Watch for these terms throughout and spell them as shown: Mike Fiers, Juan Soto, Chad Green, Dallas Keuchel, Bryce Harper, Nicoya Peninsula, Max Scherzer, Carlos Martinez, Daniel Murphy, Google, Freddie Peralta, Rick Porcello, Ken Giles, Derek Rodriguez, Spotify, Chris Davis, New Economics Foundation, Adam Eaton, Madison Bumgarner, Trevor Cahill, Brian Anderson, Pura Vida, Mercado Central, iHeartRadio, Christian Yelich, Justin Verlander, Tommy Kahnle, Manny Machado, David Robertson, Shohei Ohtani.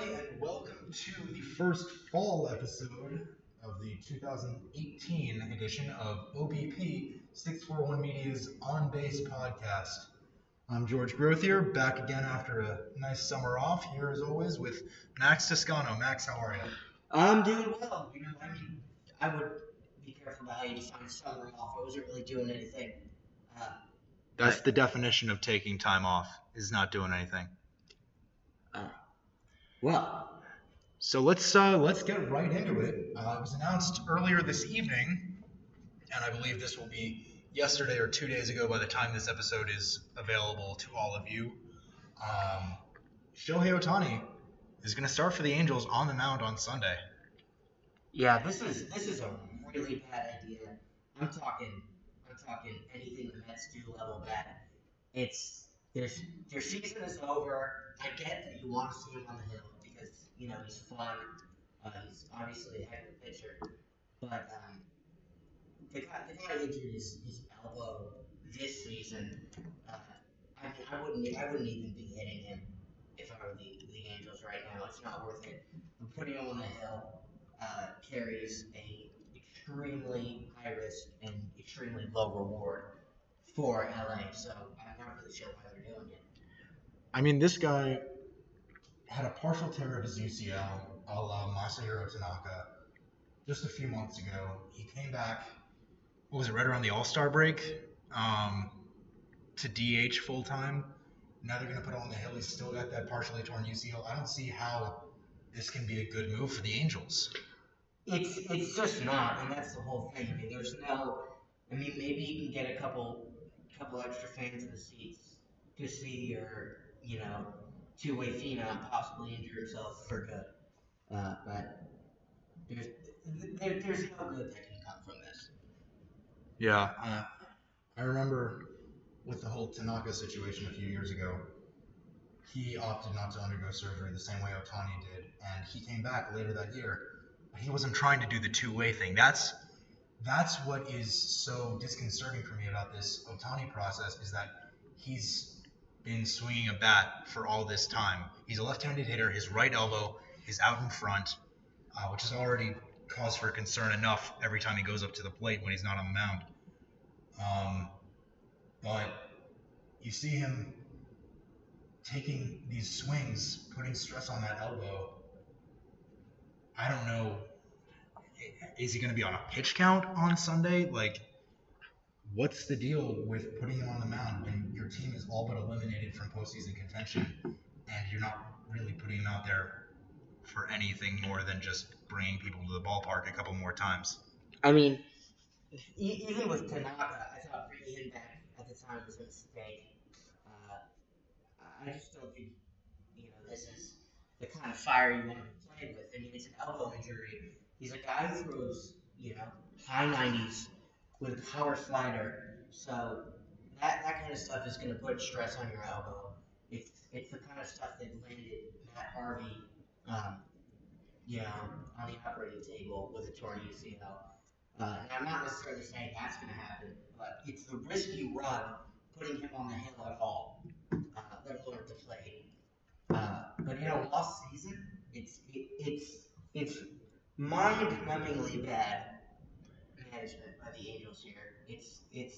Everybody, and welcome to the first fall episode of the 2018 edition of OBP 641 Media's On Base podcast. I'm George Grothier, back again after a nice summer off, here as always with Max Toscano. Max, how are you? I'm doing well. You know, I mean, I would be careful about how you define summer off. I wasn't really doing anything. That's the definition of taking time off, is not doing anything. Well, so let's get right into it. It was announced earlier this evening, and I believe this will be yesterday or 2 days ago by the time this episode is available to all of you. Shohei Ohtani is going to start for the Angels on the mound on Sunday. Yeah, this is a really bad idea. I'm talking anything the Mets do level bad. It's their season is over. I get that you want to see him on the hill because, you know, he's fun. He's obviously a heck of a pitcher. But the guy injured his elbow this season. I wouldn't even be hitting him if I were the Angels right now. It's not worth it. I'm putting him on the hill. Carries a extremely high risk and extremely low reward for LA, so I'm not really sure why they're doing it. I mean, this guy had a partial tear of his UCL, a la Masahiro Tanaka, just a few months ago. He came back, what was it, right around the All-Star break, to DH full-time. Now they're going to put him on the hill. He's still got that partially torn UCL. I don't see how this can be a good move for the Angels. It's just not, and that's the whole thing. I mean, maybe you can get a couple extra fans in the seats to see your, you know, two-way phenom possibly injure himself for good. But there's no good that can come from this. Yeah. I remember with the whole Tanaka situation a few years ago, he opted not to undergo surgery the same way Ohtani did, and he came back later that year. But he wasn't trying to do the two-way thing. That's what is so disconcerting for me about this Ohtani process, is that he's been swinging a bat for all this time. He's a left-handed hitter. His right elbow is out in front, which is already cause for concern enough every time he goes up to the plate when he's not on the mound. But you see him taking these swings, putting stress on that elbow. I don't know. Is he going to be on a pitch count on Sunday? Like, what's the deal with putting him on the mound when your team is all but eliminated from postseason contention and you're not really putting him out there for anything more than just bringing people to the ballpark a couple more times? I mean, even with Tanaka, I thought bringing him back at the time was a mistake. I just don't think, you know, this is the kind of fire you want to be playing with. I mean, it's an elbow injury. He's a guy who throws, you know, high 90s with a power slider. So that kind of stuff is going to put stress on your elbow. It's the kind of stuff that landed Matt Harvey, you know, on the operating table with a torn UCL. And I'm not necessarily saying that's going to happen, but it's the risk you run putting him on the hill at all, let alone at the plate. But in a lost season, it's mind-numbingly bad management by the Angels here.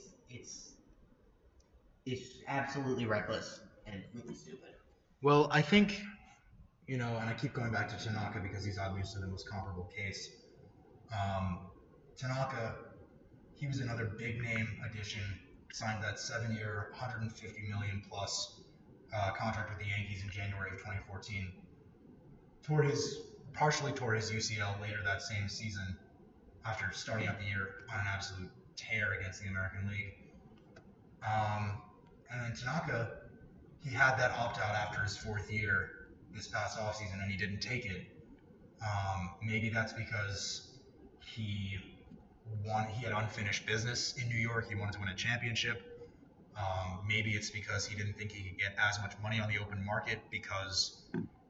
It's absolutely reckless and really stupid. Well, I think, you know, and I keep going back to Tanaka because he's obviously the most comparable case. Tanaka, he was another big-name addition, signed that 7-year, $150 million-plus contract with the Yankees in January of 2014. Partially tore his UCL later that same season after starting out the year on an absolute tear against the American League. And then Tanaka, he had that opt-out after his fourth year this past offseason, and he didn't take it. Maybe that's because he had unfinished business in New York. He wanted to win a championship. Maybe it's because he didn't think he could get as much money on the open market because,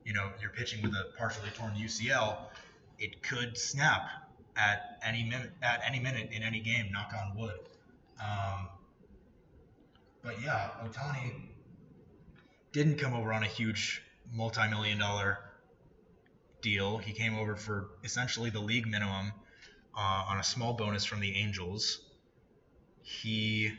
you know, you're pitching with a partially torn UCL, it could snap at any minute in any game, knock on wood. But yeah, Ohtani didn't come over on a huge multi-million-dollar deal. He came over for essentially the league minimum on a small bonus from the Angels. He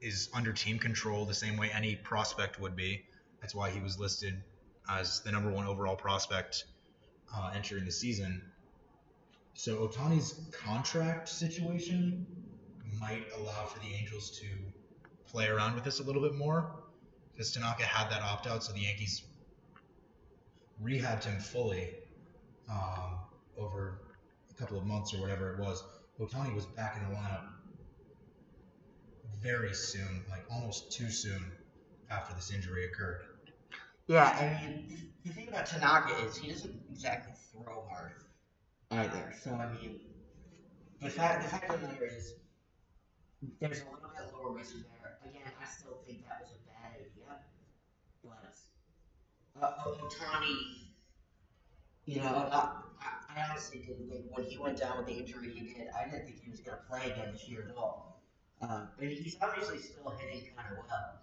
is under team control the same way any prospect would be. That's why he was listed as the number one overall prospect entering the season. So Ohtani's contract situation might allow for the Angels to play around with this a little bit more, because Tanaka had that opt-out, so the Yankees rehabbed him fully over a couple of months or whatever it was. Ohtani was back in the lineup very soon, like almost too soon after this injury occurred. Yeah, I mean, the thing about Tanaka is he doesn't exactly throw hard either. So, I mean, the fact of the matter is there's a little bit lower risk there. Again, I still think that was a bad idea. But Ohtani, you know, I honestly didn't think when he went down with the injury he did, I didn't think he was going to play again this year at all. And he's obviously still hitting kind of well.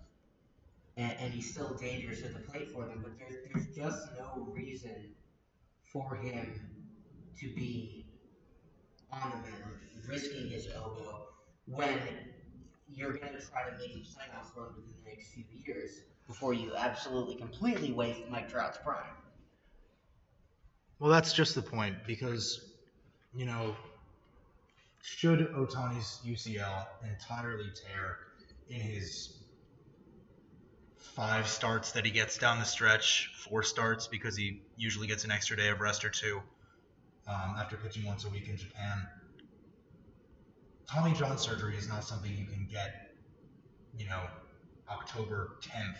And he's still dangerous at the plate for them, but there's just no reason for him to be on the mound, risking his elbow, when you're going to try to make a playoff run within the next few years before you absolutely completely waste Mike Trout's prime. Well, that's just the point, because, you know, should Ohtani's UCL entirely tear in his 5 starts that he gets down the stretch, 4 starts because he usually gets an extra day of rest or two after pitching once a week in Japan, Tommy John surgery is not something you can get, you know, October 10th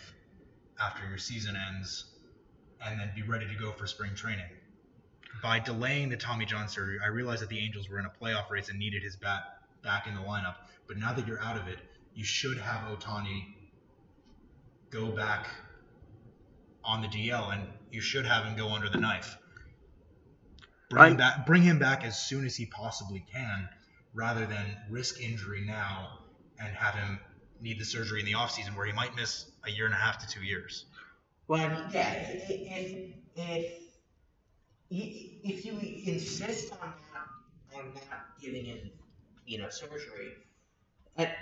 after your season ends and then be ready to go for spring training. By delaying the Tommy John surgery, I realized that the Angels were in a playoff race and needed his bat back in the lineup, but now that you're out of it, you should have Ohtani go back on the DL, and you should have him go under the knife. Bring him back as soon as he possibly can, rather than risk injury now and have him need the surgery in the offseason where he might miss a year and a half to 2 years. Well, I mean, yeah, if you insist on not giving him, you know, surgery,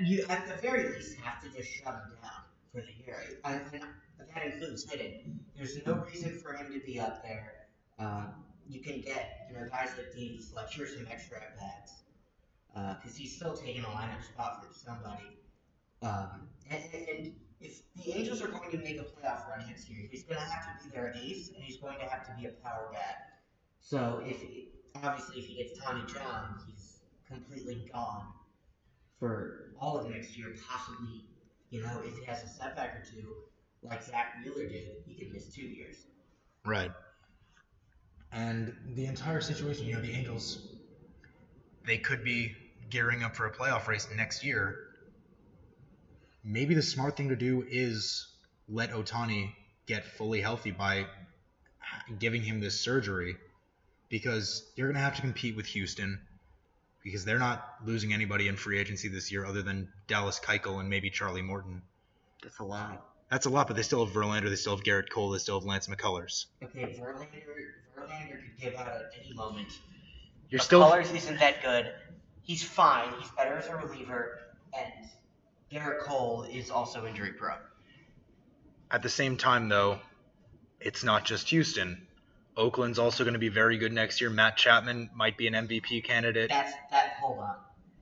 you at the very least have to just shut him down for the year. And that includes hitting. There's no reason for him to be up there. You can get, you know, guys like David Fletcher some extra at bats because he's still taking a lineup spot for somebody. And if the Angels are going to make a playoff run next year, he's going to have to be their ace, and he's going to have to be a power bat. So obviously if he gets Tommy John, he's completely gone for all of next year, possibly. You know, if he has a setback or two, like Zach Wheeler did, he could miss 2 years. Right. And the entire situation, you know, the Angels, they could be gearing up for a playoff race next year. Maybe the smart thing to do is let Ohtani get fully healthy by giving him this surgery, because you're going to have to compete with Houston, because they're not losing anybody in free agency this year other than Dallas Keuchel and maybe Charlie Morton. That's a lot. That's a lot, but they still have Verlander, they still have Gerrit Cole, they still have Lance McCullers. Okay, Verlander could give out at any moment. McCullers isn't that good. He's fine. He's better as a reliever, and Gerrit Cole is also injury prone. At the same time, though, it's not just Houston. Oakland's also going to be very good next year. Matt Chapman might be an MVP candidate. Hold on.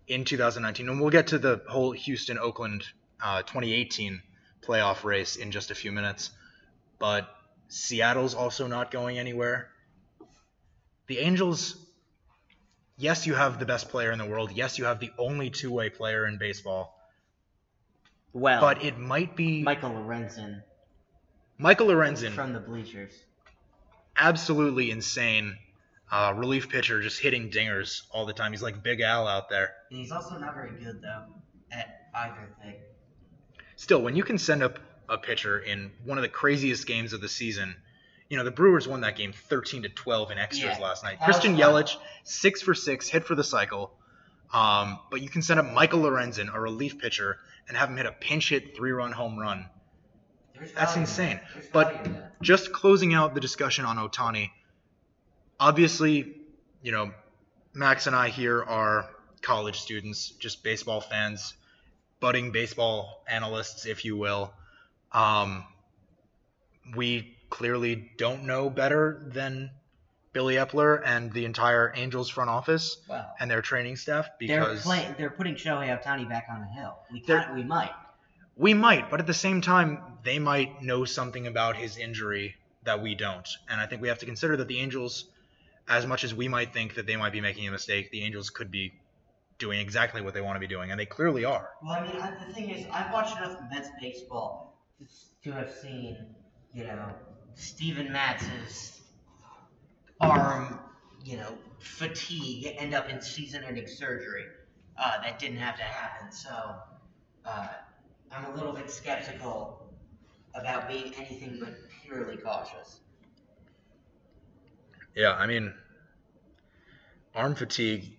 In 2019, and we'll get to the whole Houston-Oakland 2018 playoff race in just a few minutes. But Seattle's also not going anywhere. The Angels, yes, you have the best player in the world. Yes, you have the only two-way player in baseball. Well, but it might be Michael Lorenzen. Michael Lorenzen from the bleachers. Absolutely insane relief pitcher, just hitting dingers all the time. He's like Big Al out there. And he's also not very good, though, at either thing. Still, when you can send up a pitcher in one of the craziest games of the season, you know, the Brewers won that game 13-12 in extras last night. Christian Yelich, 6 for 6, hit for the cycle. But you can send up Michael Lorenzen, a relief pitcher, and have him hit a pinch hit 3-run home run. That's insane. But just closing out the discussion on Ohtani, Obviously, you know, Max and I here are college students, just baseball fans, budding baseball analysts, if you will. We clearly don't know better than Billy Eppler and the entire Angels front office and their training staff, because they're putting Shohei Ohtani back on the hill. We might, but at the same time, they might know something about his injury that we don't. And I think we have to consider that the Angels, as much as we might think that they might be making a mistake, the Angels could be doing exactly what they want to be doing, and they clearly are. Well, I mean, the thing is, I've watched enough Mets baseball to have seen, you know, Steven Matz's arm, you know, fatigue end up in season-ending surgery. That didn't have to happen, so I'm a little bit skeptical about being anything but purely cautious. Yeah, I mean, arm fatigue,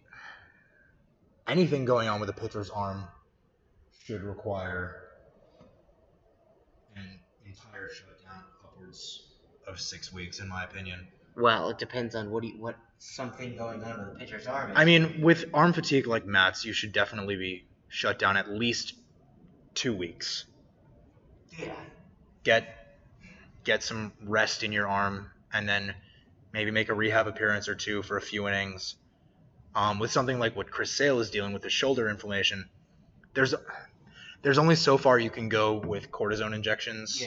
anything going on with a pitcher's arm should require an entire shutdown upwards of 6 weeks, in my opinion. Well, it depends on what something going on with the pitcher's arm is. I mean, with arm fatigue like Matt's, you should definitely be shut down at least 2 weeks. Yeah. Get some rest in your arm, and then maybe make a rehab appearance or two for a few innings. With something like what Chris Sale is dealing with, the shoulder inflammation, there's only so far you can go with cortisone injections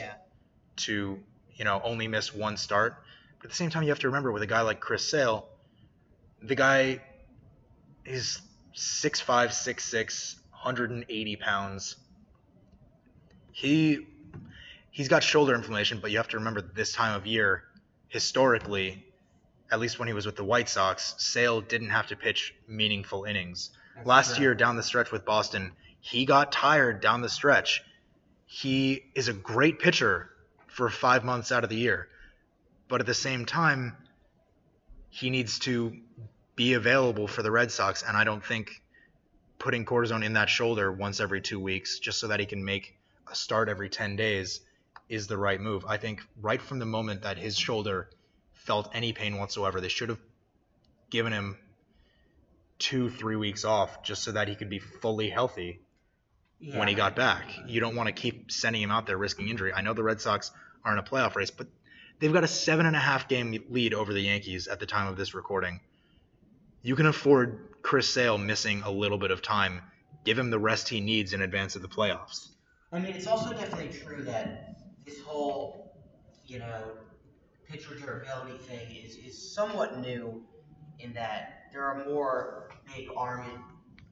to, you know, only miss one start. But at the same time, you have to remember with a guy like Chris Sale, the guy is 6'5", 6'6", 180 pounds. He's got shoulder inflammation, but you have to remember this time of year, historically, at least when he was with the White Sox, Sale didn't have to pitch meaningful innings. Last year, down the stretch with Boston, he got tired down the stretch. He is a great pitcher for 5 months out of the year. But at the same time, he needs to be available for the Red Sox, and I don't think putting cortisone in that shoulder once every 2 weeks just so that he can make a start every 10 days is the right move. I think right from the moment that his shoulder felt any pain whatsoever, they should have given him 2-3 weeks off just so that he could be fully healthy when he got back. You don't want to keep sending him out there risking injury. I know the Red Sox are in a playoff race, but they've got a 7.5 game lead over the Yankees at the time of this recording. You can afford Chris Sale missing a little bit of time. Give him the rest he needs in advance of the playoffs. I mean, it's also definitely true that this whole, you know, pitcher durability thing is somewhat new in that there are more big arm,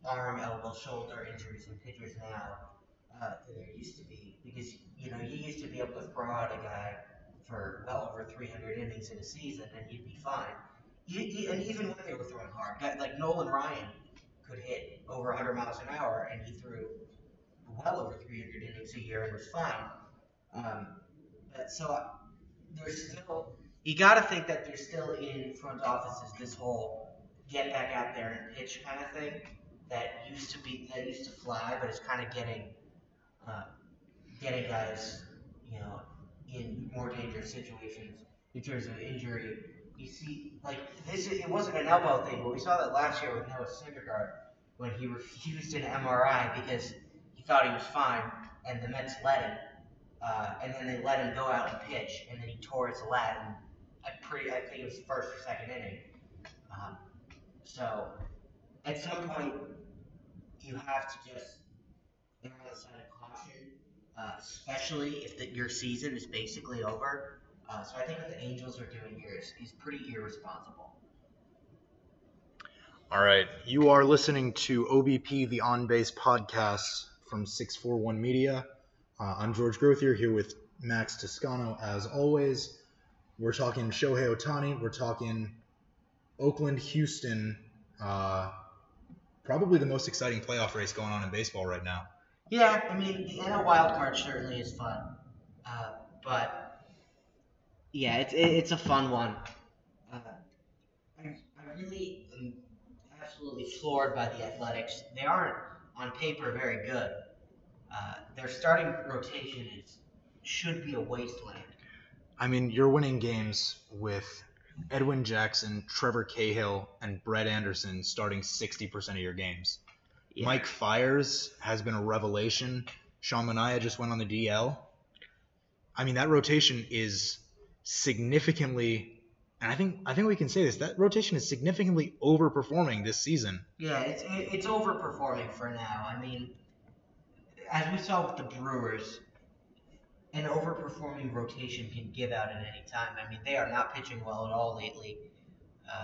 elbow, shoulder injuries in pitchers now than there used to be. Because, you know, you used to be able to throw out a guy for well over 300 innings in a season and you'd be fine. And even when they were throwing hard, like Nolan Ryan could hit over 100 miles an hour and he threw well over 300 innings a year and was fine. There's still, you got to think that there's still in front offices this whole get back out there and pitch kind of thing that used to fly, but it's kind of getting guys, you know, in more dangerous situations in terms of injury. You see, like it wasn't an elbow thing, but we saw that last year with Noah Syndergaard when he refused an MRI because he thought he was fine, and the Mets let him. And then they let him go out and pitch, and then he tore his lat. I think it was first or second inning. So at some point, you have to just err on the side of caution, especially if your season is basically over. So I think what the Angels are doing here is pretty irresponsible. All right. You are listening to OBP, the On Base podcast from 641 Media. I'm George Grothier here with Max Toscano, as always. We're talking Shohei Ohtani. We're talking Oakland-Houston. Probably the most exciting playoff race going on in baseball right now. Yeah, I mean, the NL wildcard certainly is fun. But, yeah, it's a fun one. I really am absolutely floored by the Athletics. They aren't, on paper, very good. Their starting rotation should be a wasteland. I mean, you're winning games with Edwin Jackson, Trevor Cahill, and Brett Anderson starting 60% of your games. Yeah. Mike Fiers has been a revelation. Sean Manaea just went on the DL. I mean, that rotation is significantly, and I think we can say this, that rotation is significantly overperforming this season. Yeah, it's overperforming for now. I mean, as we saw with the Brewers, an overperforming rotation can give out at any time. I mean, they are not pitching well at all lately.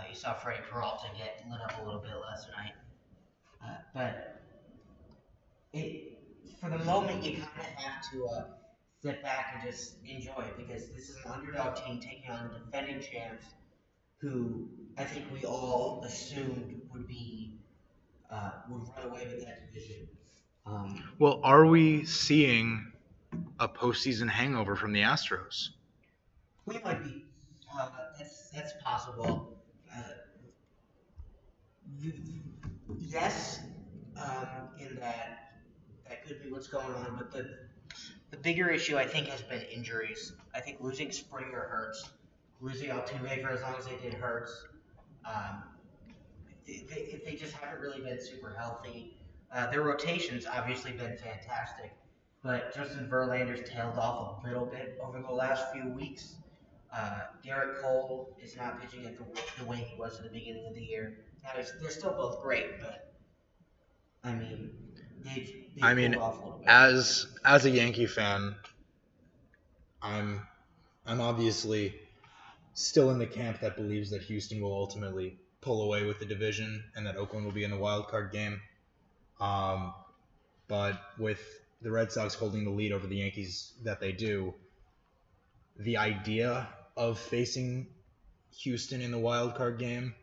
You saw Freddie Peralta get lit up a little bit last night. But for the moment, you kind of have to sit back and just enjoy it, because this is an underdog team taking on the defending champs, who I think we all assumed would run away with that division. Well, are we seeing a postseason hangover from the Astros? We might be. That's possible. Yes, in that could be what's going on. But the bigger issue, I think, has been injuries. I think losing Springer hurts. Losing Altuve for as long as they did hurts. They just haven't really been super healthy. Their rotation's obviously been fantastic, but Justin Verlander's tailed off a little bit over the last few weeks. Gerrit Cole is not pitching at the way he was at the beginning of the year. Now, they're still both great, but I mean, they've pulled off a little bit. As a Yankee fan, I'm obviously still in the camp that believes that Houston will ultimately pull away with the division and that Oakland will be in the wild card game. But with the Red Sox holding the lead over the Yankees that they do, the idea of facing Houston in the wild card game,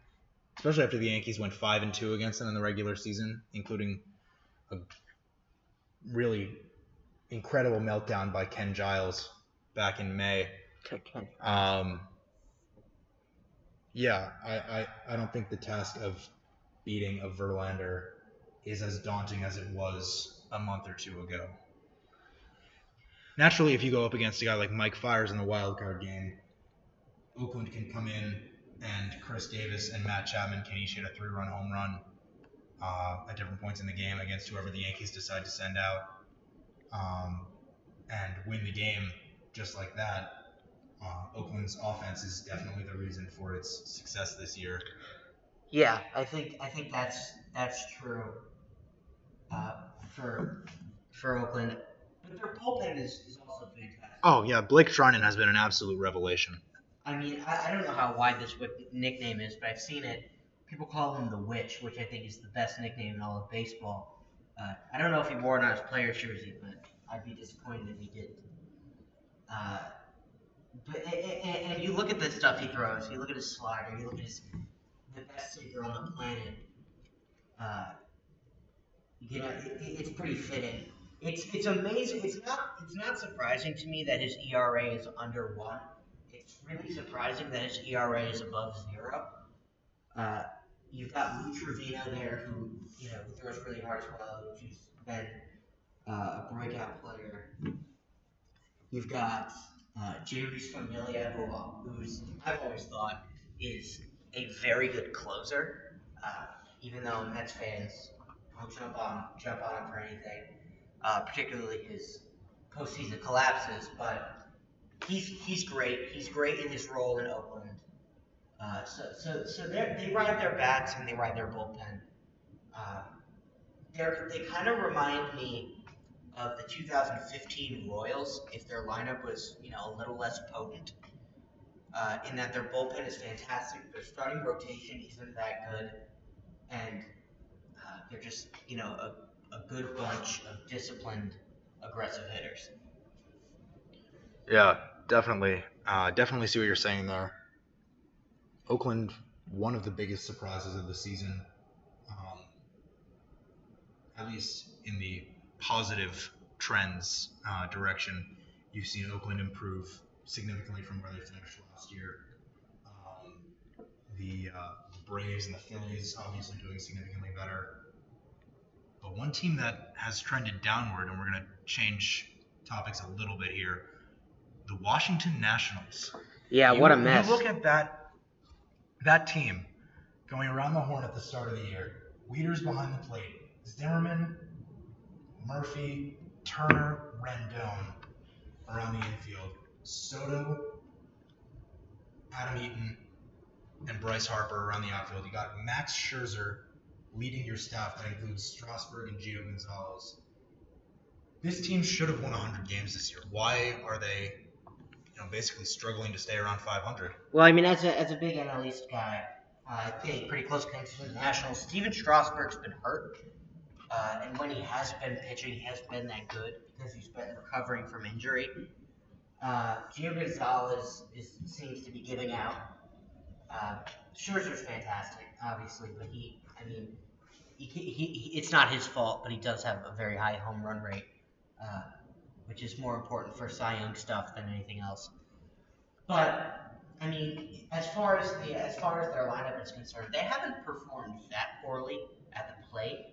especially after the Yankees went 5-2 against them in the regular season, including a really incredible meltdown by Ken Giles back in May. I don't think the task of beating a Verlander is as daunting as it was a month or two ago. Naturally, if you go up against a guy like Mike Fiers in the wild card game, Oakland can come in and Chris Davis and Matt Chapman can each hit a 3-run home run at different points in the game against whoever the Yankees decide to send out, and win the game just like that. Oakland's offense is definitely the reason for its success this year. Yeah, I think that's true for Oakland. But their bullpen is also fantastic. Oh, yeah, Blake Treinen has been an absolute revelation. I mean, I don't know how wide this nickname is, but I've seen it. People call him the Witch, which I think is the best nickname in all of baseball. I don't know if he wore it on his player's jersey, but I'd be disappointed if he did. But you look at the stuff he throws. You look at his slider. You look at the best sinker on the planet. It's pretty fitting. It's amazing. It's not surprising to me that his ERA is under 1. It's really surprising that his ERA is above 0. You've got Lou Trevino there, who throws really hard as well, who's been a breakout player. You've got James Familia, who's I've always thought is a very good closer, even though Mets fans won't jump on him for anything, particularly his postseason collapses. But he's great. He's great in his role in Oakland. So they ride their bats and they ride their bullpen. They kind of remind me of the 2015 Royals if their lineup was a little less potent. In that their bullpen is fantastic, their starting rotation isn't that good, and they're just a good bunch of disciplined, aggressive hitters. Yeah, definitely. Definitely see what you're saying there. Oakland, one of the biggest surprises of the season, at least in the positive trends direction. You've seen Oakland improve significantly from where they finished last year. The Braves and the Phillies obviously doing significantly better. But one team that has trended downward, and we're going to change topics a little bit here, the Washington Nationals. Yeah, what a mess. You look at that that team going around the horn at the start of the year, leaders behind the plate, Zimmerman, Murphy, Turner, Rendon around the infield, Soto, Adam Eaton, and Bryce Harper around the outfield. You got Max Scherzer leading your staff that includes Strasburg and Gio Gonzalez. This team should have won 100 games this year. Why are they, basically struggling to stay around 500? Well, as a big NL East guy, I pay pretty close attention to the Nationals. Steven Strasburg's been hurt, and when he has been pitching, he hasn't been that good because he's been recovering from injury. Gio Gonzalez seems to be giving out. Scherzer's fantastic, obviously, but it's not his fault, but he does have a very high home run rate, which is more important for Cy Young stuff than anything else. But as far as their lineup is concerned, they haven't performed that poorly at the plate.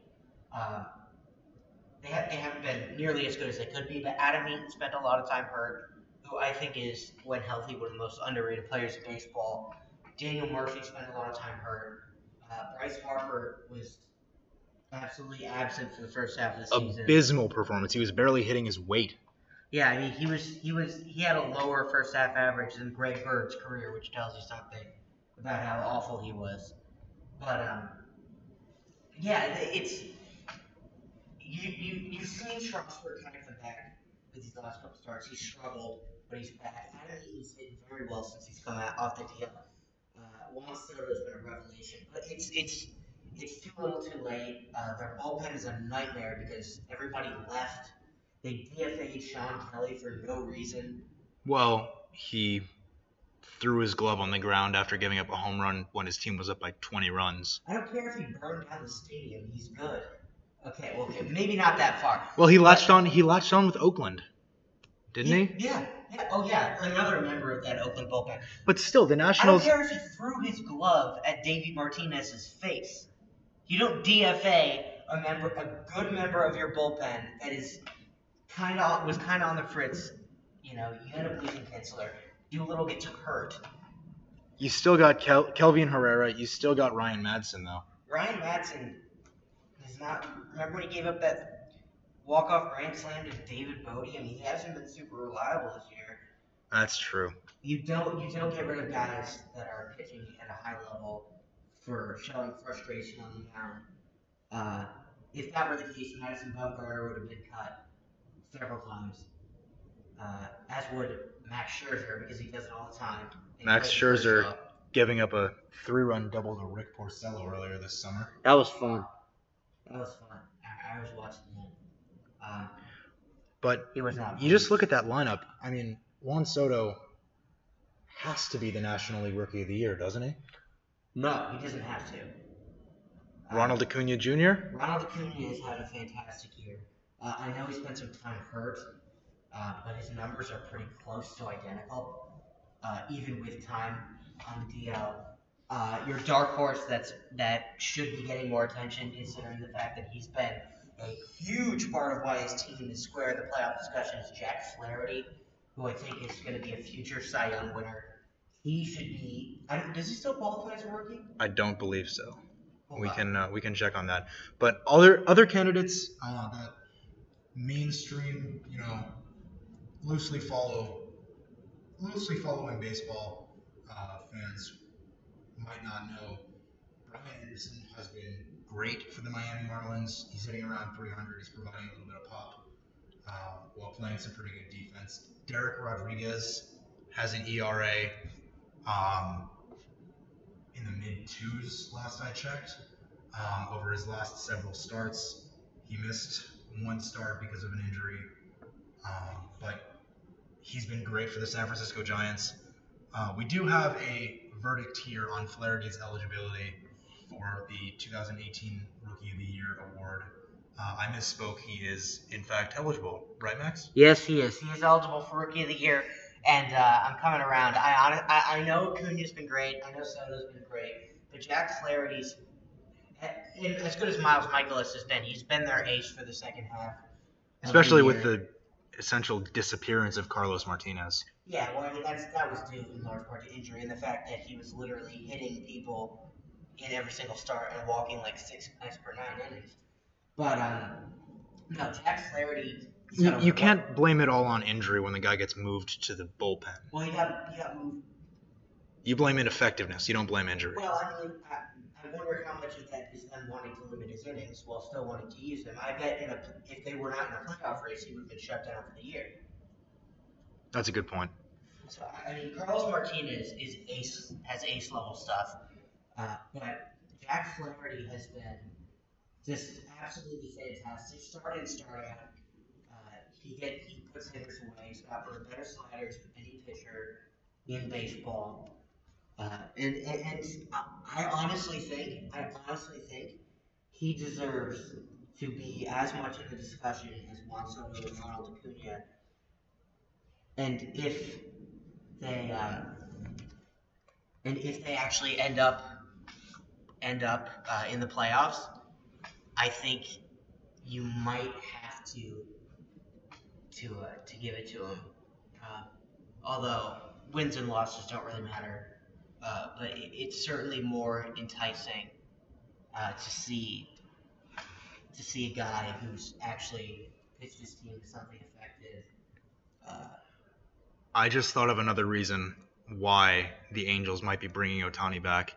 They haven't been nearly as good as they could be. But Adam Eaton spent a lot of time hurt, who I think is, when healthy, one of the most underrated players in baseball. Daniel Murphy spent a lot of time hurt. Bryce Harper was absolutely absent for the first half of the season. Abysmal performance. He was barely hitting his weight. Yeah, he had a lower first half average than Greg Bird's career, which tells you something about how awful he was. But it's you've seen Strasburg kind of come back with these last couple starts. He struggled, but he's back. He's hitting very well since he's come out off the DL. Juan Soto has been a revelation, but it's too little too late. Their bullpen is a nightmare because everybody left. They DFA'd Sean Kelly for no reason. Well, he threw his glove on the ground after giving up a home run when his team was up by 20 runs. I don't care if he burned down the stadium. He's good. Okay, well, maybe not that far. Well, he latched on with Oakland, didn't he? Yeah. Yeah, another member of that Oakland bullpen. But still, the Nationals... I don't care if he threw his glove at Davey Martinez's face. You don't DFA a good member of your bullpen that was kind of on the fritz. You end up losing Kinsler. Doolittle gets hurt. You still got Kelvin Herrera. You still got Ryan Madsen, though. Ryan Madsen is not... Remember when he gave up that walk-off grand slam to David Bodie? He hasn't been super reliable this year. That's true. You don't get rid of guys that are pitching at a high level for showing frustration on the mound. If that were the case, Madison Bumgarner would have been cut several times, as would Max Scherzer, because he does it all the time. Max Scherzer giving up a three-run double to Rick Porcello earlier this summer. That was fun. I was watching that. But you just look at that lineup. Juan Soto has to be the National League Rookie of the Year, doesn't he? No, he doesn't have to. Ronald Acuna Jr.? Ronald Acuna has had a fantastic year. I know he spent some time hurt, but his numbers are pretty close to identical, even with time on the DL. Your dark horse that should be getting more attention, considering the fact that he's been a huge part of why his team is square in the playoff discussion, is Jack Flaherty, who I think is going to be a future Cy Young winner. He should be. Does he still qualify as a rookie? I don't believe so. We can check on that. But other candidates that mainstream, loosely following baseball fans might not know. Brian Anderson has been great for the Miami Marlins. He's hitting around 300. He's providing a little bit of pop while playing some pretty good defense. Derek Rodriguez has an ERA in the mid-2s last I checked. Over his last several starts, he missed one start because of an injury, but he's been great for the San Francisco Giants. We do have a verdict here on Flaherty's eligibility for the 2018 Rookie of the Year award. I misspoke. He is, in fact, eligible. Right, Max? Yes, he is. He is eligible for Rookie of the Year, and I'm coming around. I know Acuna's been great. I know Soto's been great. But Jack Flaherty's, as good as Miles Michaelis has been, he's been their ace for the second half. Especially with the essential disappearance of Carlos Martinez. Yeah, well, I mean, that was due in large part to injury and the fact that he was literally hitting people in every single start and walking like 6 guys per 9 innings. But, no, Jack Flaherty... You can't blame it all on injury when the guy gets moved to the bullpen. Well, he got moved. You blame ineffectiveness. You don't blame injury. Well, I mean, I wonder how much of that is them wanting to limit his innings while still wanting to use him. I bet if they were not in a playoff race, he would have been shut down for the year. That's a good point. So, I mean, Carlos Martinez is ace-level stuff, but Jack Flaherty has been just absolutely fantastic. Starting out. He puts hitters away. He's got one of the better sliders of any pitcher in baseball. I honestly think he deserves to be as much in the discussion as Juan Soto and Ronald Acuna. And if they actually end up in the playoffs, I think you might have to give it to him. Although wins and losses don't really matter. But it's certainly more enticing to see a guy who's actually pitched his team to something effective. I just thought of another reason why the Angels might be bringing Ohtani back,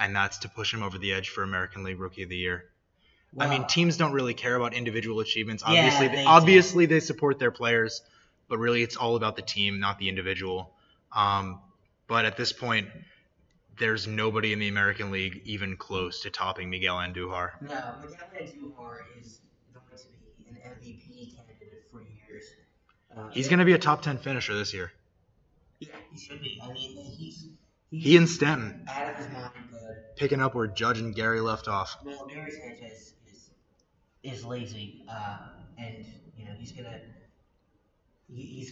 and that's to push him over the edge for American League Rookie of the Year. Well, I mean, teams don't really care about individual achievements. Obviously, they support their players, but really it's all about the team, not the individual. But at this point, there's nobody in the American League even close to topping Miguel Andujar. No, Miguel Andujar is going to be an MVP candidate for years. He's going to be a top 10 finisher this year. Yeah, he should be. I mean, he and Stanton. Out of his mind, good. Picking up where Judge and Gary left off. Well, Gary Sanchez is lazy, and you know he's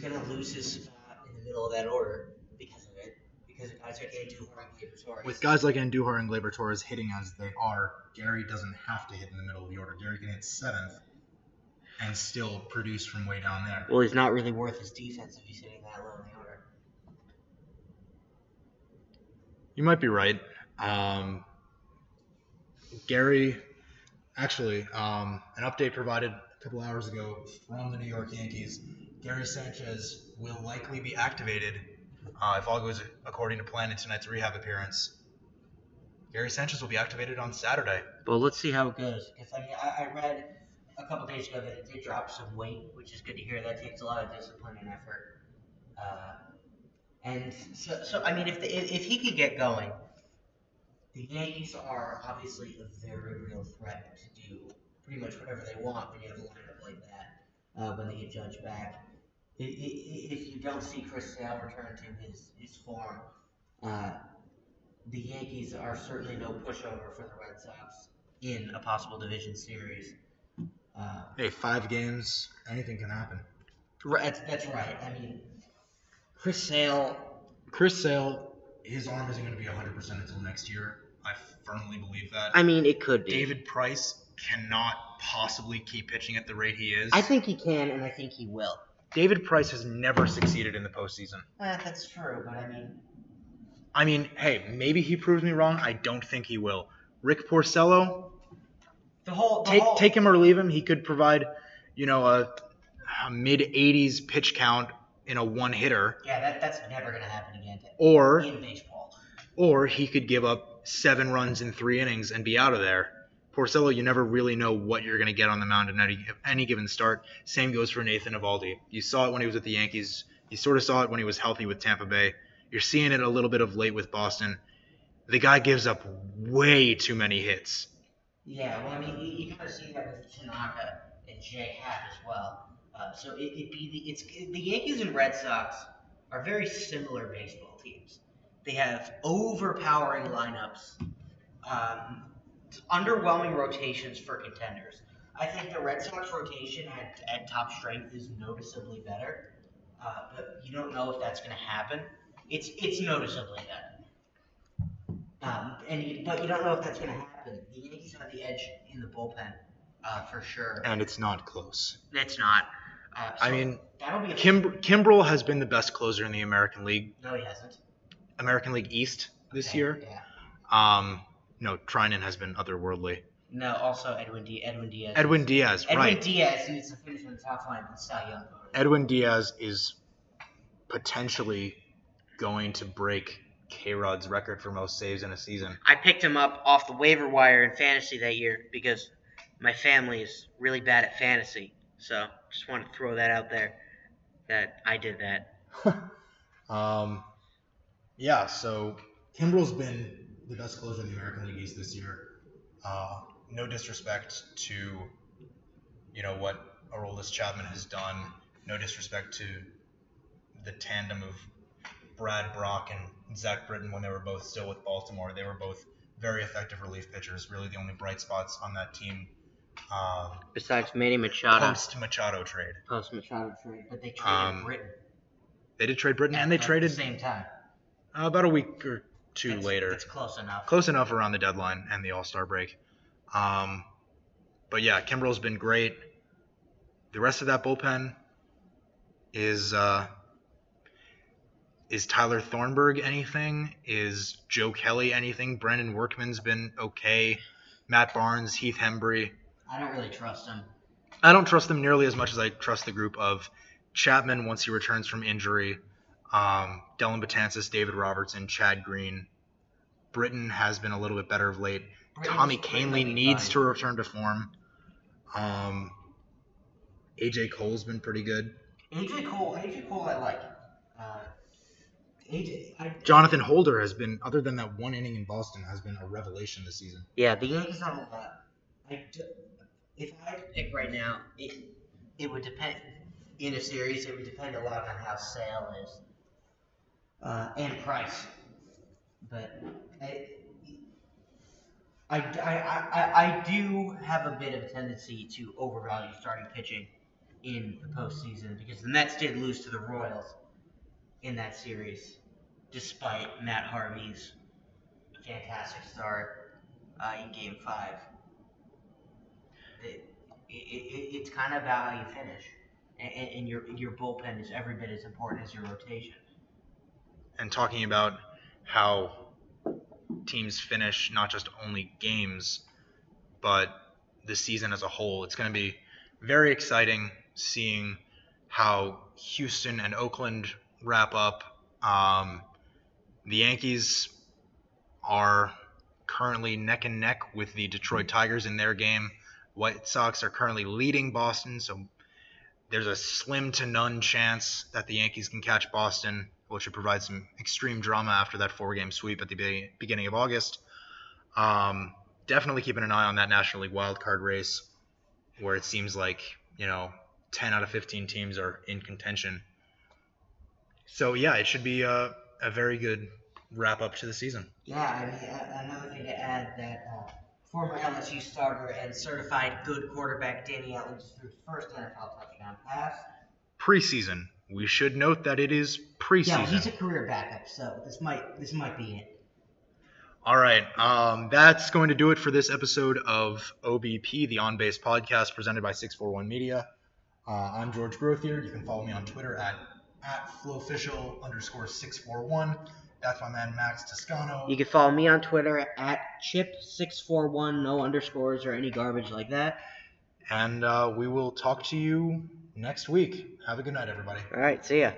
gonna lose his spot in the middle of that order because of guys like Andujar and Gleyber Torres. With guys like Andujar and Gleyber Torres hitting as they are, Gary doesn't have to hit in the middle of the order. Gary can hit 7th and still produce from way down there. Well, he's not really worth his defense if he's hitting that low in the order. You might be right. Gary. Actually, an update provided a couple hours ago from the New York Yankees. Gary Sanchez will likely be activated if all goes according to plan in tonight's rehab appearance. Gary Sanchez will be activated on Saturday. Well, let's see how it goes. Because I mean, I read a couple days ago that it did drop some weight, which is good to hear. That takes a lot of discipline and effort. And so I mean, if he could get going. The Yankees are obviously a very real threat to do pretty much whatever they want when you have a lineup like that. When they get Judge back, if you don't see Chris Sale return to his form, the Yankees are certainly no pushover for the Red Sox in a possible division series. Hey, 5 games, anything can happen. That's right. I mean, Chris Sale. His arm isn't going to be 100% until next year. I firmly believe that. I mean, it could be. David Price cannot possibly keep pitching at the rate he is. I think he can, and I think he will. David Price has never succeeded in the postseason. That's true, but I mean, hey, maybe he proves me wrong. I don't think he will. Rick Porcello, take him or leave him. He could provide, you know, a mid-80s pitch count in a one-hitter. Yeah, that's never going to happen again in baseball. Or he could give up 7 runs in 3 innings and be out of there. Porcello, you never really know what you're going to get on the mound in any given start. Same goes for Nathan Eovaldi. You saw it when he was with the Yankees. You sort of saw it when he was healthy with Tampa Bay. You're seeing it a little bit of late with Boston. The guy gives up way too many hits. Yeah, well, I mean, you kind of see that with Tanaka and Jay Hatt as well. So the Yankees and Red Sox are very similar baseball teams. They have overpowering lineups, underwhelming rotations for contenders. I think the Red Sox rotation at top strength is noticeably better, but you don't know if that's going to happen. It's noticeably better, but you don't know if that's going to happen. The Yankees have the edge in the bullpen for sure, and it's not close. It's not. So I mean, that'll be a Kimbrel has been the best closer in the American League. No, he hasn't. American League East this year. Yeah. No, Treinen has been otherworldly. No, also Edwin Diaz. Edwin Diaz, right. Edwin Diaz needs to finish in the top line and Cy Young. Edwin Diaz is potentially going to break K-Rod's record for most saves in a season. I picked him up off the waiver wire in fantasy that year because my family is really bad at fantasy. So just want to throw that out there that I did that. Yeah, so Kimbrel's been the best closer in the American League East this year. No disrespect to, what Aroldis Chapman has done. No disrespect to the tandem of Brad Brock and Zach Britton when they were both still with Baltimore. They were both very effective relief pitchers, really the only bright spots on that team. Besides Manny Machado. Post-Machado trade. But they traded Britton. They did trade Britton, and they traded at the same time. About a week or two later. It's close enough. Close enough around the deadline and the All-Star break. But yeah, Kimbrel's been great. The rest of that bullpen is Tyler Thornburg anything? Is Joe Kelly anything? Brandon Workman's been okay. Matt Barnes, Heath Hembree. I don't really trust them. I don't trust them nearly as much as I trust the group of Chapman once he returns from injury, Dellin Betances, David Robertson, Chad Green. Britton has been a little bit better of late. Tommy Kahnle needs to return to form. AJ Cole's been pretty good. AJ Cole I like. Jonathan Holder has been, other than that one inning in Boston, has been a revelation this season. Yeah, the Yankees are a lot. If I had to pick right now, it would depend in a series. It would depend a lot on how Sale is and Price. But I do have a bit of a tendency to overvalue starting pitching in the postseason because the Mets did lose to the Royals in that series, despite Matt Harvey's fantastic start in Game 5. It's kind of about how you finish, and your bullpen is every bit as important as your rotation. And talking about how teams finish not just only games, but the season as a whole, it's going to be very exciting seeing how Houston and Oakland wrap up. The Yankees are currently neck and neck with the Detroit Tigers in their game. White Sox are currently leading Boston, so there's a slim to none chance that the Yankees can catch Boston, which would provide some extreme drama after that 4-game sweep at the beginning of August. Definitely keeping an eye on that National League wildcard race, where it seems like 10 out of 15 teams are in contention. So, yeah, it should be a very good wrap-up to the season. Yeah, I mean, another thing to add that former LSU starter and certified good quarterback Danny Etling threw his first NFL touchdown pass. Preseason. We should note that it is preseason. Yeah, he's a career backup, so this might be it. All right, that's going to do it for this episode of OBP, the On Base podcast presented by 641 Media. I'm George Grothier. You can follow me on Twitter at flowficial_641. That's my man Max Toscano. You can follow me on Twitter at chip641, no underscores or any garbage like that. And we will talk to you next week. Have a good night, everybody. All right, see ya.